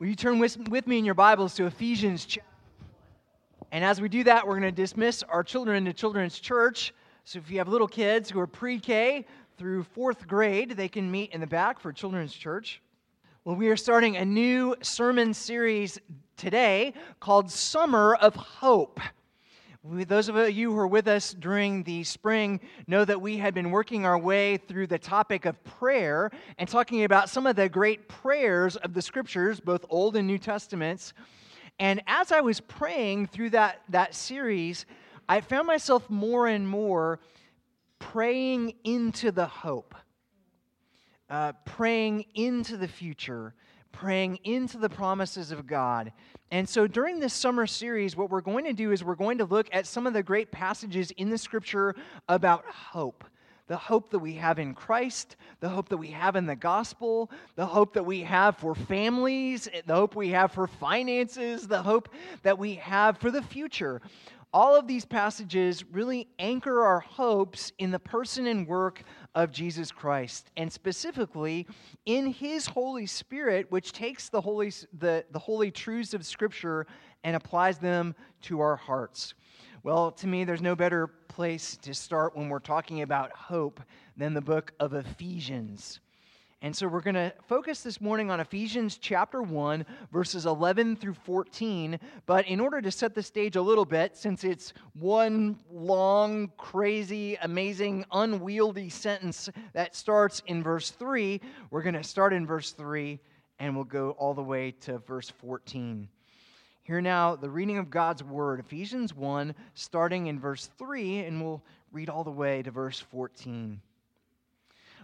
Will you turn with me in your Bibles to Ephesians chapter 1? And as we do that, we're going to dismiss our children to Children's Church. So if you have little kids who are pre-K through 4th grade, they can meet in the back for Children's Church. Well, we are starting a new sermon series today called Summer of Hope. Those of you who are with us during the spring know that we had been working our way through the topic of prayer and talking about some of the great prayers of the Scriptures, both Old and New Testaments. And as I was praying through that series, I found myself more and more praying into the hope, praying into the future, praying into the promises of God. And so during this summer series, what we're going to do is we're going to look at some of the great passages in the Scripture about hope. The hope that we have in Christ, the hope that we have in the gospel, the hope that we have for families, the hope we have for finances, the hope that we have for the future. All of these passages really anchor our hopes in the person and work of Jesus Christ, and specifically in His Holy Spirit, which takes the holy truths of Scripture and applies them to our hearts. Well, to me, there's no better place to start when we're talking about hope than the book of Ephesians. And so we're going to focus this morning on Ephesians chapter 1, verses 11 through 14. But in order to set the stage a little bit, since it's one long, crazy, amazing, unwieldy sentence that starts in verse 3, we're going to start in verse 3 and we'll go all the way to verse 14. Hear now the reading of God's Word, Ephesians 1, starting in verse 3, and we'll read all the way to verse 14.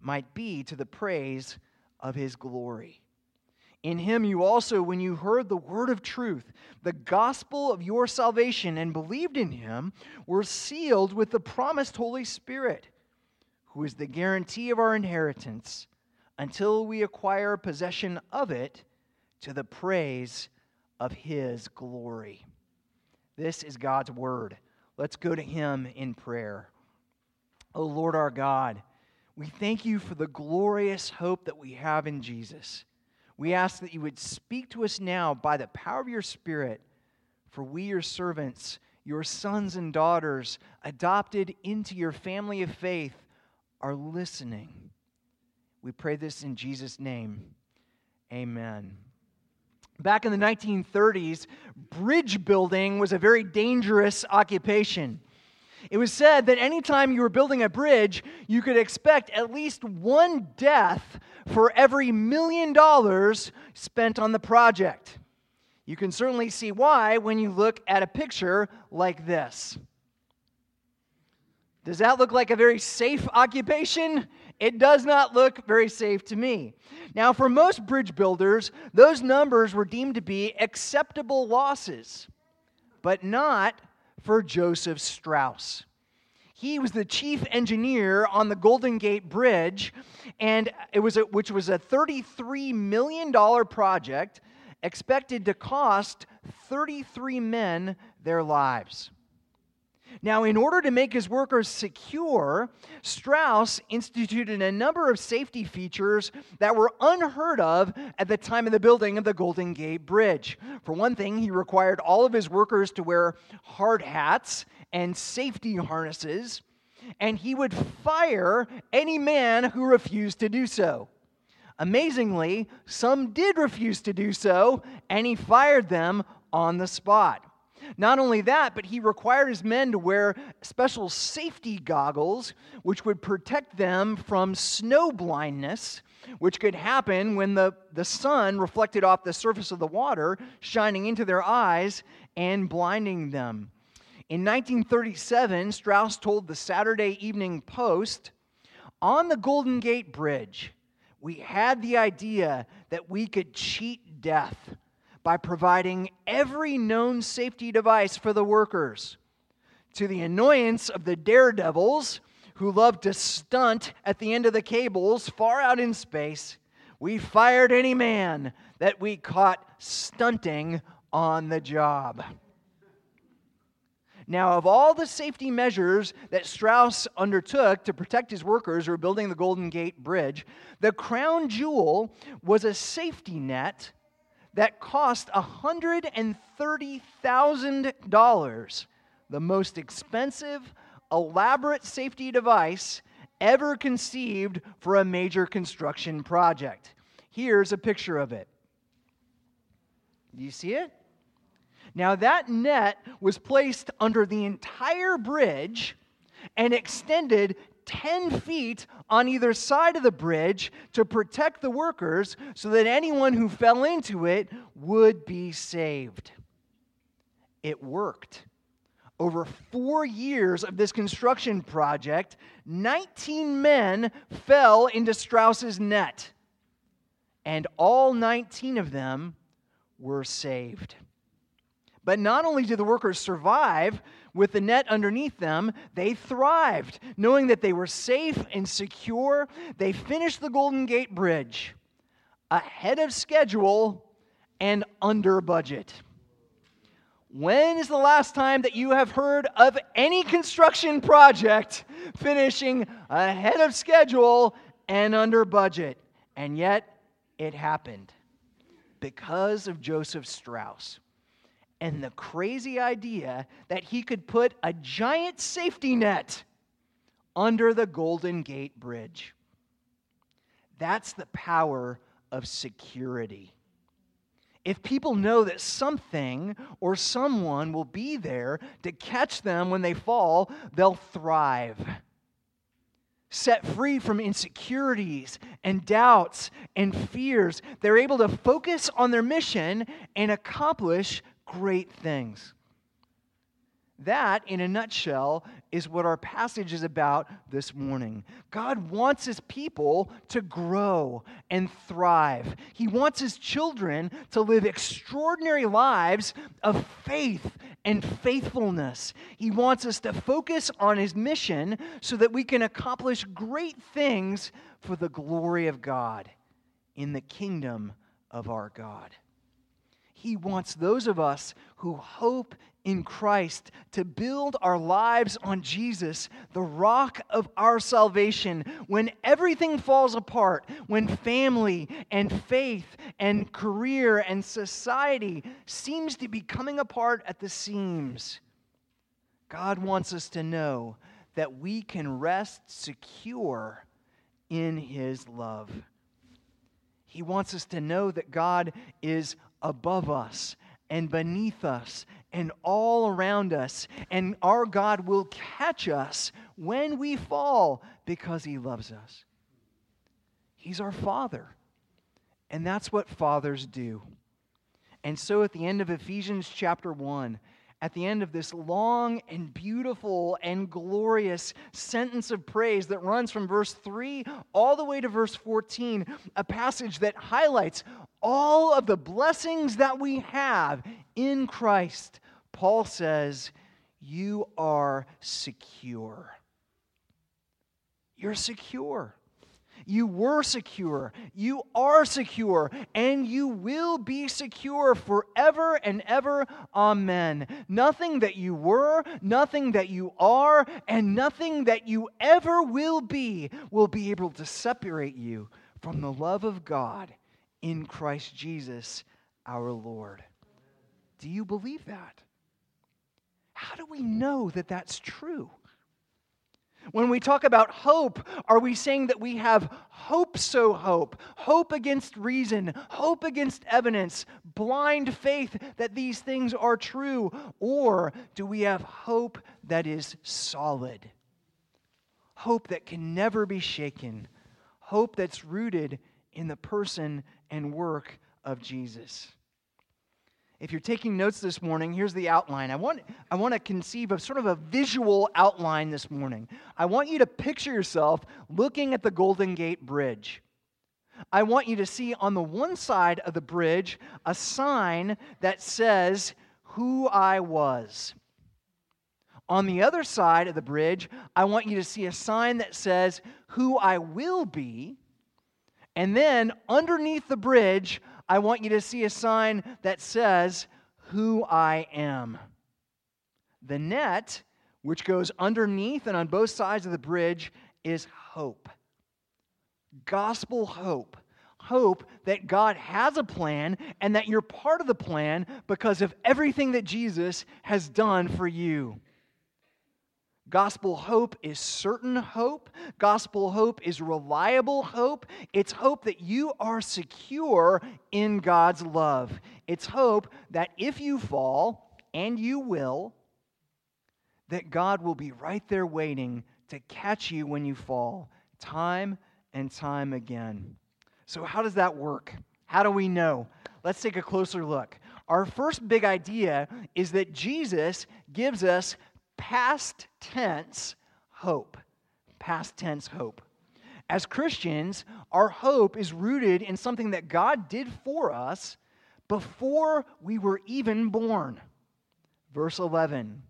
might be to the praise of His glory. In Him you also, when you heard the word of truth, the gospel of your salvation, and believed in Him, were sealed with the promised Holy Spirit, who is the guarantee of our inheritance, until we acquire possession of it, to the praise of His glory. This is God's word. Let's go to Him in prayer. O Lord our God, we thank You for the glorious hope that we have in Jesus. We ask that You would speak to us now by the power of Your Spirit, for we, Your servants, Your sons and daughters, adopted into Your family of faith, are listening. We pray this in Jesus' name. Amen. Back in the 1930s, bridge building was a very dangerous occupation. It was said that anytime you were building a bridge, you could expect at least one death for every $1 million spent on the project. You can certainly see why when you look at a picture like this. Does that look like a very safe occupation? It does not look very safe to me. Now, for most bridge builders, those numbers were deemed to be acceptable losses, but not for Joseph Strauss. He was the chief engineer on the Golden Gate Bridge, and which was a $33 million project expected to cost 33 men their lives. Now, in order to make his workers secure, Strauss instituted a number of safety features that were unheard of at the time of the building of the Golden Gate Bridge. For one thing, he required all of his workers to wear hard hats and safety harnesses, and he would fire any man who refused to do so. Amazingly, some did refuse to do so, and he fired them on the spot. Not only that, but he required his men to wear special safety goggles, which would protect them from snow blindness, which could happen when the sun reflected off the surface of the water, shining into their eyes and blinding them. In 1937, Strauss told the Saturday Evening Post, "On the Golden Gate Bridge, we had the idea that we could cheat death by providing every known safety device for the workers, to the annoyance of the daredevils who loved to stunt at the end of the cables far out in space. We fired any man that we caught stunting on the job." Now, of all the safety measures that Strauss undertook to protect his workers who were building the Golden Gate Bridge, the crown jewel was a safety net that cost $130,000, the most expensive, elaborate safety device ever conceived for a major construction project. Here's a picture of it. Do you see it? Now, that net was placed under the entire bridge and extended 10 feet on either side of the bridge to protect the workers so that anyone who fell into it would be saved. It worked. Over 4 years of this construction project, 19 men fell into Strauss's net, and all 19 of them were saved. But not only did the workers survive with the net underneath them, they thrived, knowing that they were safe and secure. They finished the Golden Gate Bridge ahead of schedule and under budget. When is the last time that you have heard of any construction project finishing ahead of schedule and under budget? And yet, it happened because of Joseph Strauss and the crazy idea that he could put a giant safety net under the Golden Gate Bridge. That's the power of security. If people know that something or someone will be there to catch them when they fall, they'll thrive. Set free from insecurities and doubts and fears, they're able to focus on their mission and accomplish great things. That, in a nutshell, is what our passage is about this morning. God wants his people to grow and thrive. He wants his children to live extraordinary lives of faith and faithfulness. He wants us to focus on his mission so that we can accomplish great things for the glory of God in the kingdom of our God. He wants those of us who hope in Christ to build our lives on Jesus, the rock of our salvation. When everything falls apart, when family and faith and career and society seems to be coming apart at the seams, God wants us to know that we can rest secure in his love. He wants us to know that God is above us and beneath us and all around us, and our God will catch us when we fall because he loves us. He's our Father, and that's what fathers do. And so at the end of Ephesians chapter 1, at the end of this long and beautiful and glorious sentence of praise that runs from verse 3 all the way to verse 14, a passage that highlights all of the blessings that we have in Christ, Paul says, you are secure. You're secure. You were secure, you are secure, and you will be secure forever and ever. Amen. Nothing that you were, nothing that you are, and nothing that you ever will be able to separate you from the love of God in Christ Jesus, our Lord. Do you believe that? How do we know that that's true? When we talk about hope, are we saying that we have hope so hope, hope against reason, hope against evidence, blind faith that these things are true? Or do we have hope that is solid, hope that can never be shaken, hope that's rooted in the person and work of Jesus? If you're taking notes this morning, here's the outline. I want to conceive of sort of a visual outline this morning. I want you to picture yourself looking at the Golden Gate Bridge. I want you to see on the one side of the bridge a sign that says, "Who I was." On the other side of the bridge, I want you to see a sign that says, "Who I will be." And then underneath the bridge, I want you to see a sign that says, "Who I am." The net, which goes underneath and on both sides of the bridge, is hope. Gospel hope. Hope that God has a plan and that you're part of the plan because of everything that Jesus has done for you. Gospel hope is certain hope. Gospel hope is reliable hope. It's hope that you are secure in God's love. It's hope that if you fall, and you will, that God will be right there waiting to catch you when you fall, time and time again. So how does that work? How do we know? Let's take a closer look. Our first big idea is that Jesus gives us past tense hope. Past tense hope. As Christians, our hope is rooted in something that God did for us before we were even born. Verse 11.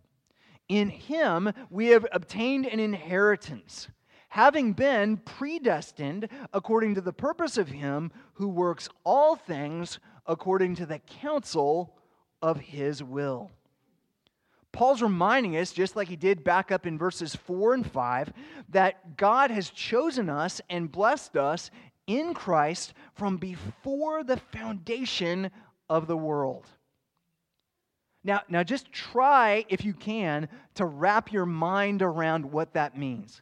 In Him we have obtained an inheritance, having been predestined according to the purpose of Him who works all things according to the counsel of His will. Paul's reminding us, just like he did back up in verses 4 and 5, that God has chosen us and blessed us in Christ from before the foundation of the world. Now just try, if you can, to wrap your mind around what that means.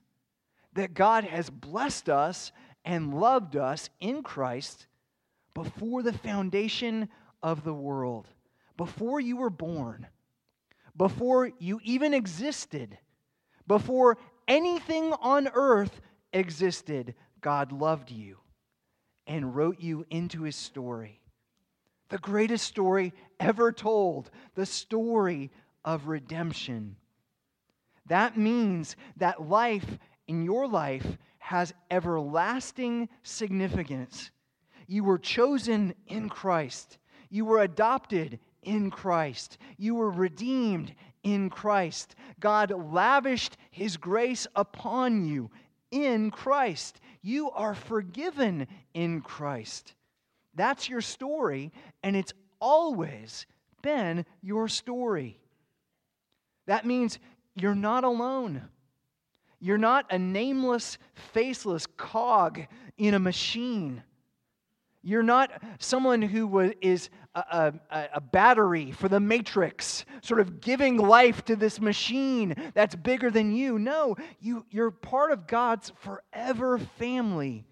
That God has blessed us and loved us in Christ before the foundation of the world, before you were born. Before you even existed, before anything on earth existed, God loved you and wrote you into His story. The greatest story ever told, the story of redemption. That means that life in your life has everlasting significance. You were chosen in Christ. You were adopted in Christ. You were redeemed in Christ. God lavished His grace upon you in Christ. You are forgiven in Christ. That's your story, and it's always been your story. That means you're not alone. You're not a nameless, faceless cog in a machine. You're not someone who is a battery for the Matrix, sort of giving life to this machine that's bigger than you. No, you're part of God's forever family,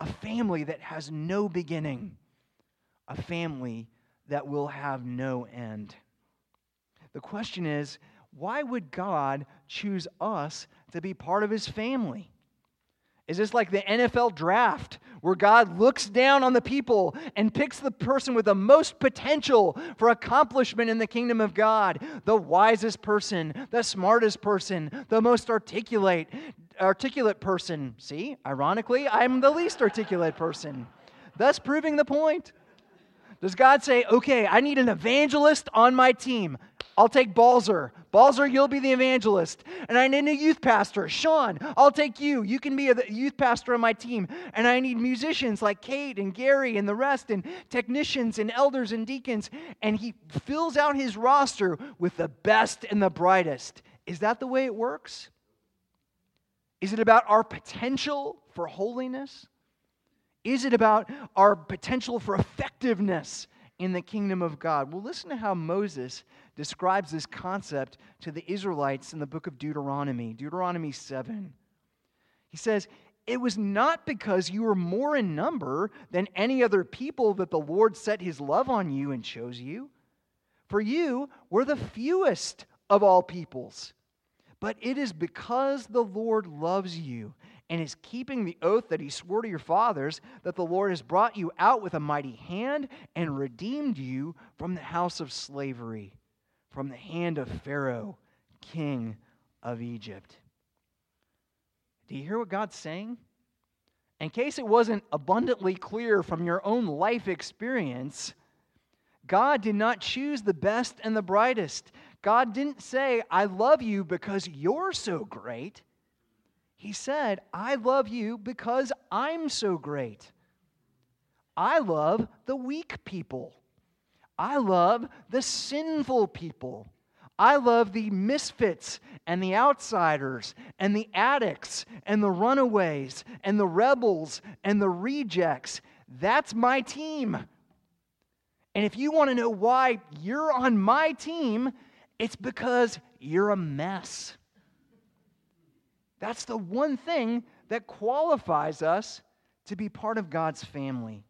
a family that has no beginning, a family that will have no end. The question is, why would God choose us to be part of His family? Is this like the NFL draft where God looks down on the people and picks the person with the most potential for accomplishment in the kingdom of God? The wisest person, the smartest person, the most articulate person. See, ironically, I'm the least articulate person, thus proving the point. Does God say, "Okay, I need an evangelist on my team. I'll take Balzer. Balzer, you'll be the evangelist. And I need a youth pastor. Sean, I'll take you. You can be a youth pastor on my team. And I need musicians like Kate and Gary and the rest, and technicians and elders and deacons. And he fills out his roster with the best and the brightest. Is that the way it works? Is it about our potential for holiness? Is it about our potential for effectiveness in the kingdom of God? Well, listen to how Moses describes this concept to the Israelites in the book of Deuteronomy, Deuteronomy 7. He says, "It was not because you were more in number than any other people that the Lord set his love on you and chose you. For you were the fewest of all peoples. But it is because the Lord loves you and is keeping the oath that he swore to your fathers, that the Lord has brought you out with a mighty hand and redeemed you from the house of slavery, from the hand of Pharaoh, king of Egypt." Do you hear what God's saying? In case it wasn't abundantly clear from your own life experience, God did not choose the best and the brightest. God didn't say, "I love you because you're so great." He said, "I love you because I'm so great. I love the weak people. I love the sinful people. I love the misfits and the outsiders and the addicts and the runaways and the rebels and the rejects. That's my team. And if you want to know why you're on my team, it's because you're a mess." That's the one thing that qualifies us to be part of God's family.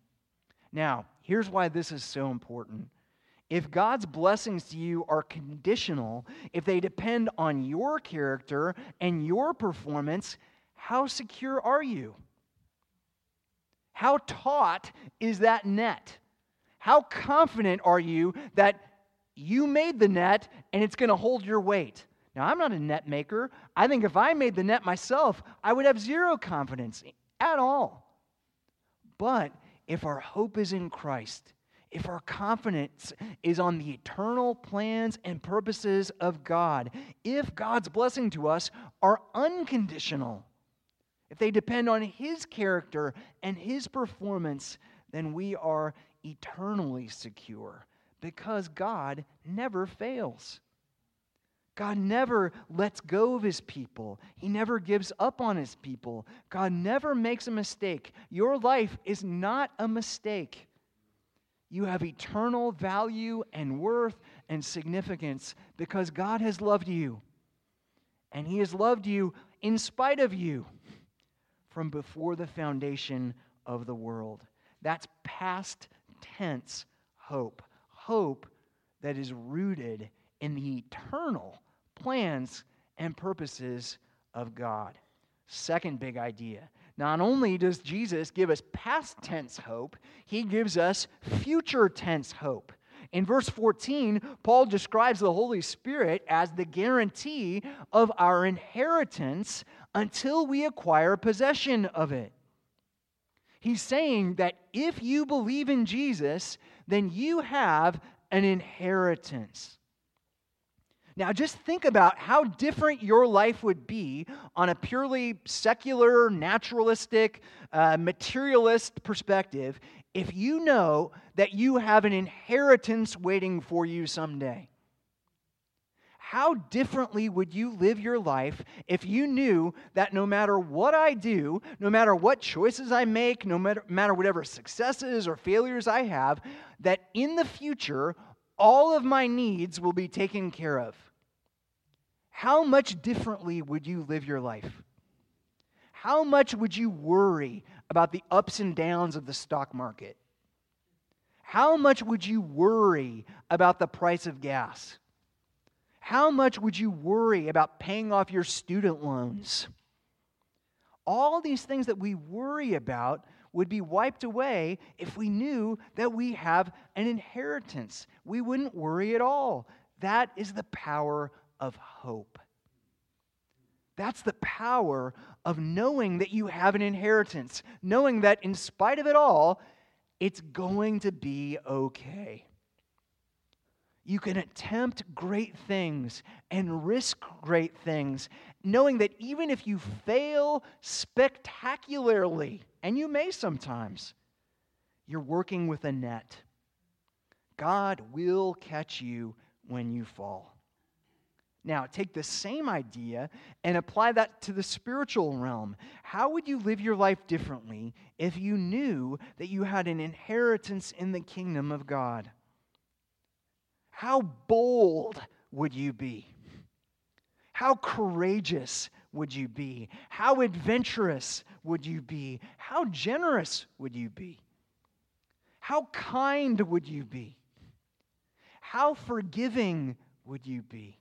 Now, here's why this is so important. If God's blessings to you are conditional, if they depend on your character and your performance, how secure are you? How taut is that net? How confident are you that you made the net and it's going to hold your weight? Now, I'm not a net maker. I think if I made the net myself, I would have zero confidence at all. But if our hope is in Christ, if our confidence is on the eternal plans and purposes of God, if God's blessing to us are unconditional, if they depend on His character and His performance, then we are eternally secure because God never fails. God never lets go of His people. He never gives up on His people. God never makes a mistake. Your life is not a mistake. You have eternal value and worth and significance because God has loved you. And He has loved you in spite of you from before the foundation of the world. That's past tense hope. Hope that is rooted in the eternal plans and purposes of God. Second big idea. Not only does Jesus give us past tense hope, He gives us future tense hope. In verse 14, Paul describes the Holy Spirit as the guarantee of our inheritance until we acquire possession of it. He's saying that if you believe in Jesus, then you have an inheritance. Now, just think about how different your life would be on a purely secular, naturalistic, materialist perspective if you know that you have an inheritance waiting for you someday. How differently would you live your life if you knew that no matter what I do, no matter what choices I make, no matter whatever successes or failures I have, that in the future, all of my needs will be taken care of? How much differently would you live your life? How much would you worry about the ups and downs of the stock market? How much would you worry about the price of gas? How much would you worry about paying off your student loans? All these things that we worry about would be wiped away if we knew that we have an inheritance. We wouldn't worry at all. That is the power of hope. That's the power of knowing that you have an inheritance, knowing that in spite of it all, it's going to be okay. You can attempt great things and risk great things, knowing that even if you fail spectacularly, and you may sometimes, you're working with a net. God will catch you when you fall. Now, take the same idea and apply that to the spiritual realm. How would you live your life differently if you knew that you had an inheritance in the kingdom of God? How bold would you be? How courageous would you be? How adventurous would you be? How generous would you be? How kind would you be? How forgiving would you be?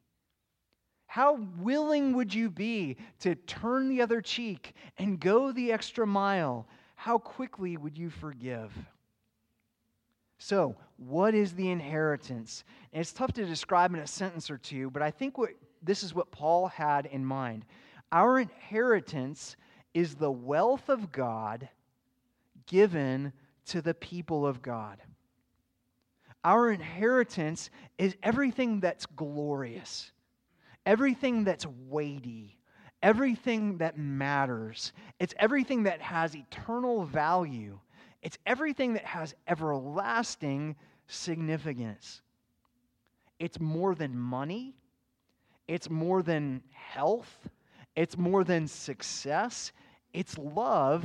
How willing would you be to turn the other cheek and go the extra mile? How quickly would you forgive? So, what is the inheritance? And it's tough to describe in a sentence or two, but I think this is what Paul had in mind. Our inheritance is the wealth of God given to the people of God. Our inheritance is everything that's glorious, everything that's weighty, everything that matters. It's everything that has eternal value. It's everything that has everlasting significance. It's more than money. It's more than health. It's more than success. It's love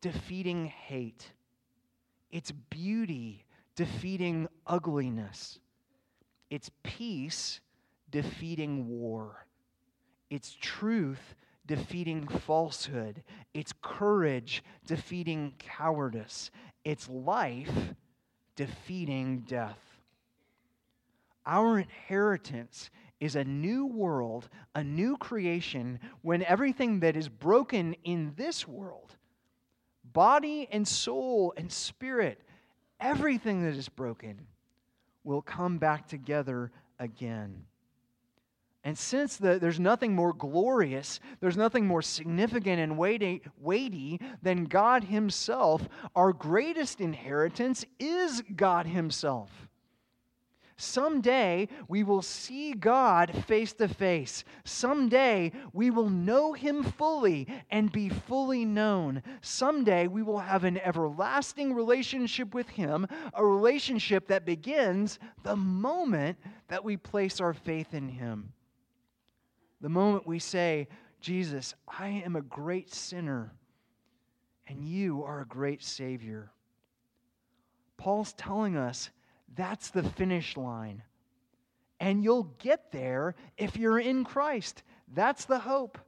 defeating hate. It's beauty defeating ugliness. It's peace defeating war. It's truth defeating falsehood. It's courage defeating cowardice. It's life defeating death. Our inheritance is a new world, a new creation, when everything that is broken in this world, body and soul and spirit, everything that is broken will come back together again. And since there's nothing more glorious, there's nothing more significant and weighty than God Himself, our greatest inheritance is God Himself. Someday we will see God face to face. Someday we will know Him fully and be fully known. Someday we will have an everlasting relationship with Him, a relationship that begins the moment that we place our faith in Him. The moment we say, Jesus, I am a great sinner, and you are a great Savior. Paul's telling us that's the finish line. And you'll get there if you're in Christ. That's the hope.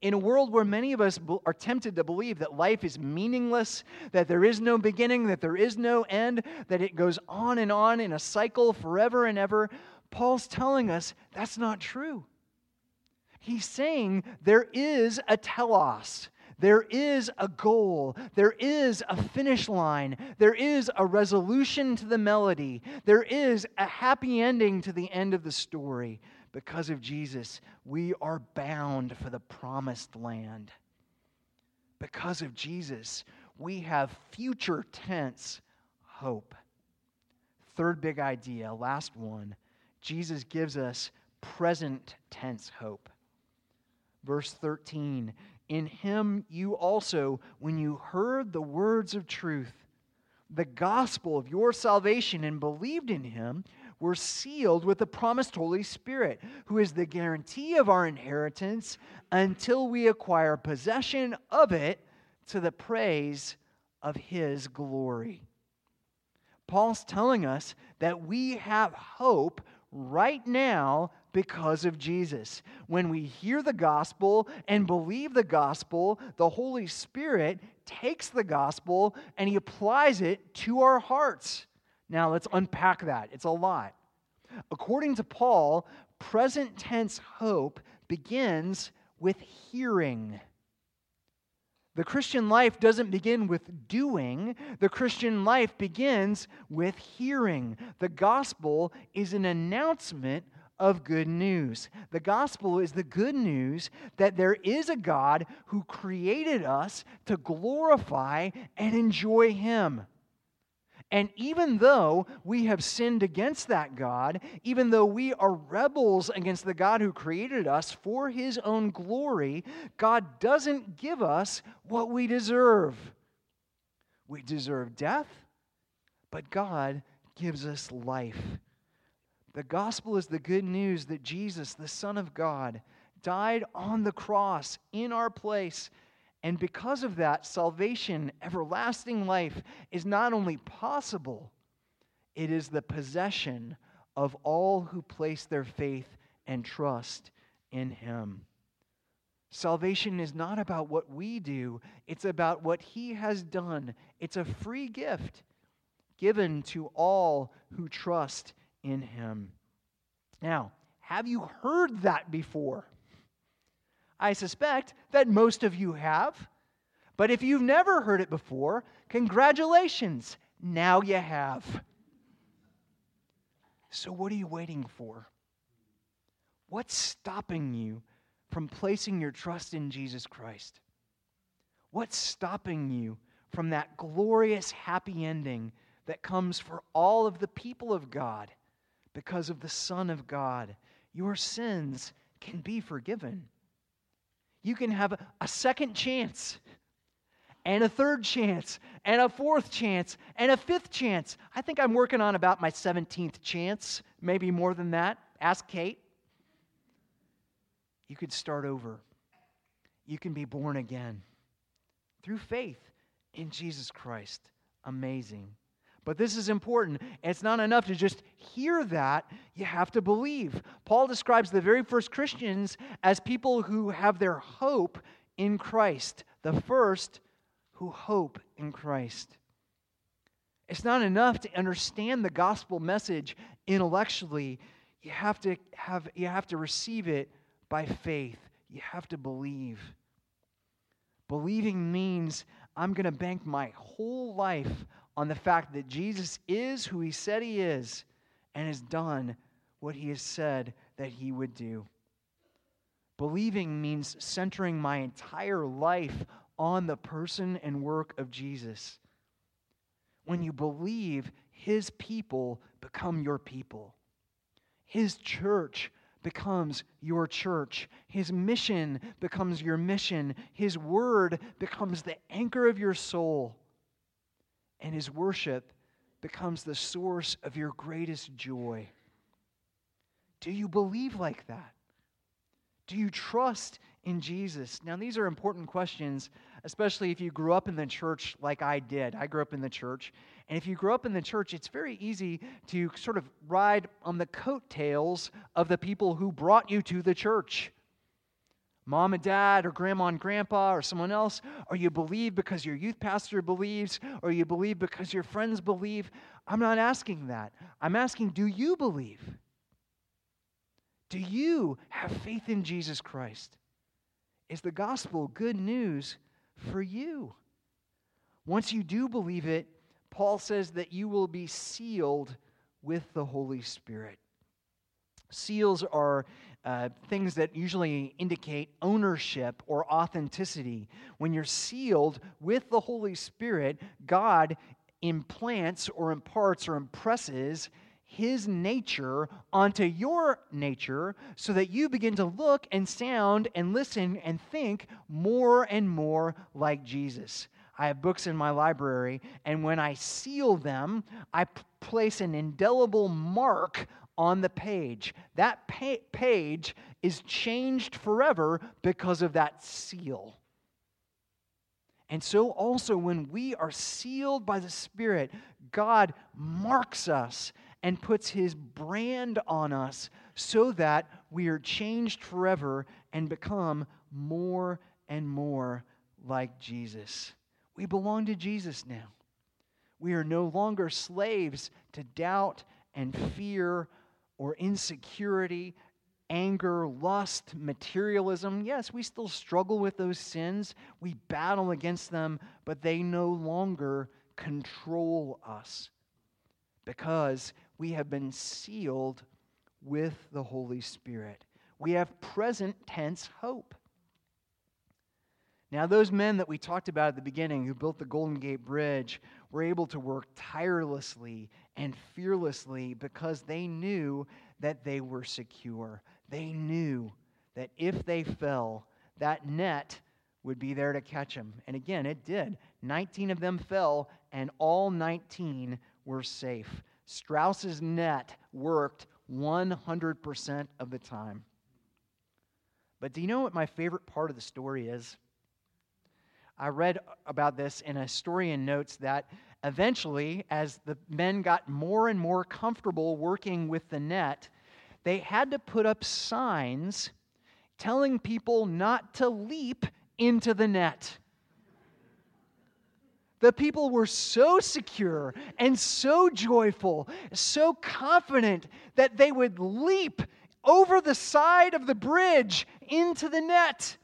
In a world where many of us are tempted to believe that life is meaningless, that there is no beginning, that there is no end, that it goes on and on in a cycle forever and ever, Paul's telling us that's not true. He's saying there is a telos, there is a goal, there is a finish line, there is a resolution to the melody, there is a happy ending to the end of the story. Because of Jesus, we are bound for the promised land. Because of Jesus, we have future tense hope. Third big idea, last one. Jesus gives us present tense hope. Verse 13, in Him you also, when you heard the words of truth, the gospel of your salvation, and believed in Him, were sealed with the promised Holy Spirit, who is the guarantee of our inheritance until we acquire possession of it to the praise of His glory. Paul's telling us that we have hope right now because of Jesus. When we hear the gospel and believe the gospel, the Holy Spirit takes the gospel and He applies it to our hearts. Now let's unpack that. It's a lot. According to Paul, present tense hope begins with hearing. The Christian life doesn't begin with doing. The Christian life begins with hearing. The gospel is an announcement of good news. The gospel is the good news that there is a God who created us to glorify and enjoy Him. And even though we have sinned against that God, even though we are rebels against the God who created us for his own glory, God doesn't give us what we deserve. We deserve death, but God gives us life. The gospel is the good news that Jesus, the Son of God, died on the cross in our place. And because of that, salvation, everlasting life, is not only possible, it is the possession of all who place their faith and trust in him. Salvation is not about what we do, it's about what he has done. It's a free gift given to all who trust in him. Now, have you heard that before? I suspect that most of you have. But if you've never heard it before, congratulations, now you have. So what are you waiting for? What's stopping you from placing your trust in Jesus Christ? What's stopping you from that glorious happy ending that comes for all of the people of God because of the Son of God? Your sins can be forgiven. You can have a second chance, and a third chance, and a fourth chance, and a fifth chance. I think I'm working on about my 17th chance, maybe more than that. Ask Kate. You could start over. You can be born again through faith in Jesus Christ. Amazing. But this is important. It's not enough to just hear that. You have to believe. Paul describes the very first Christians as people who have their hope in Christ. The first who hope in Christ. It's not enough to understand the gospel message intellectually. You have to receive it by faith. You have to believe. Believing means I'm going to bank my whole life on the fact that Jesus is who he said he is and has done what he has said that he would do. Believing means centering my entire life on the person and work of Jesus. When you believe, his people become your people. His church becomes your church. His mission becomes your mission. His word becomes the anchor of your soul. And his worship becomes the source of your greatest joy. Do you believe like that? Do you trust in Jesus? Now, these are important questions, especially if you grew up in the church like I did. I grew up in the church. And if you grew up in the church, it's very easy to sort of ride on the coattails of the people who brought you to the church. Mom and dad, or grandma and grandpa, or someone else, or you believe because your youth pastor believes, or you believe because your friends believe. I'm not asking that. I'm asking, do you believe? Do you have faith in Jesus Christ? Is the gospel good news for you? Once you do believe it, Paul says that you will be sealed with the Holy Spirit. Seals are things that usually indicate ownership or authenticity. When you're sealed with the Holy Spirit, God implants or imparts or impresses his nature onto your nature so that you begin to look and sound and listen and think more and more like Jesus. I have books in my library, and when I seal them, I place an indelible mark on the page. That page is changed forever because of that seal. And so also when we are sealed by the Spirit, God marks us and puts his brand on us so that we are changed forever and become more and more like Jesus. We belong to Jesus now. We are no longer slaves to doubt and fear or insecurity, anger, lust, materialism. Yes, we still struggle with those sins. We battle against them, but they no longer control us because we have been sealed with the Holy Spirit. We have present tense hope. Now, those men that we talked about at the beginning who built the Golden Gate Bridge were able to work tirelessly and fearlessly because they knew that they were secure. They knew that if they fell, that net would be there to catch them. And again, it did. 19 of them fell, and all 19 were safe. Strauss's net worked 100% of the time. But do you know what my favorite part of the story is? I read about this in a story in notes that eventually, as the men got more and more comfortable working with the net, they had to put up signs telling people not to leap into the net. The people were so secure and so joyful, so confident that they would leap over the side of the bridge into the net.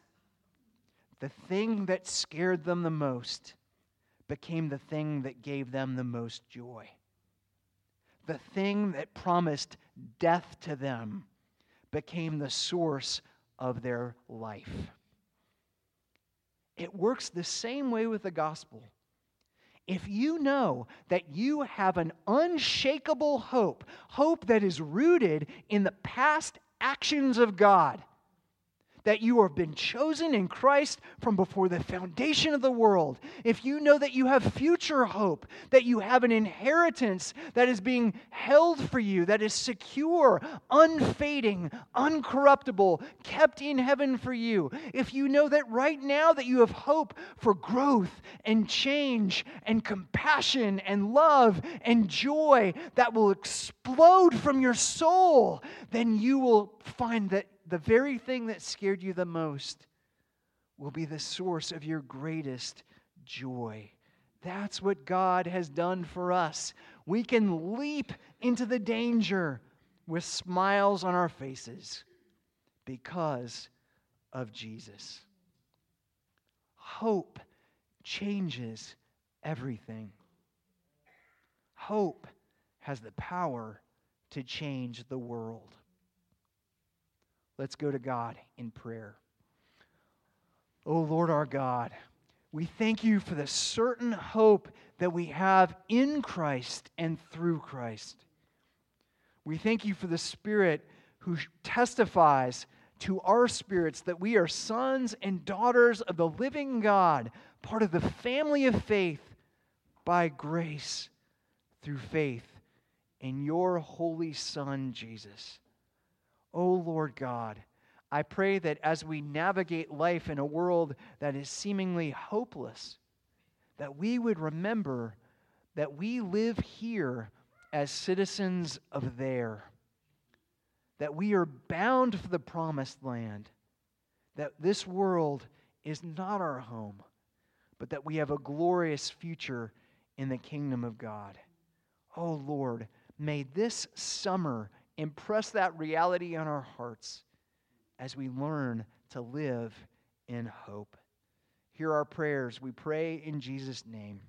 The thing that scared them the most became the thing that gave them the most joy. The thing that promised death to them became the source of their life. It works the same way with the gospel. If you know that you have an unshakable hope, hope that is rooted in the past actions of God, that you have been chosen in Christ from before the foundation of the world, if you know that you have future hope, that you have an inheritance that is being held for you, that is secure, unfading, uncorruptible, kept in heaven for you, if you know that right now that you have hope for growth and change and compassion and love and joy that will explode from your soul, then you will find that the very thing that scared you the most will be the source of your greatest joy. That's what God has done for us. We can leap into the danger with smiles on our faces because of Jesus. Hope changes everything. Hope has the power to change the world. Let's go to God in prayer. Oh Lord our God, we thank you for the certain hope that we have in Christ and through Christ. We thank you for the Spirit who testifies to our spirits that we are sons and daughters of the living God, part of the family of faith by grace through faith in your holy Son, Jesus. Oh, Lord God, I pray that as we navigate life in a world that is seemingly hopeless, that we would remember that we live here as citizens of there, that we are bound for the promised land, that this world is not our home, but that we have a glorious future in the kingdom of God. Oh, Lord, may this summer impress that reality on our hearts as we learn to live in hope. Hear our prayers. We pray in Jesus' name.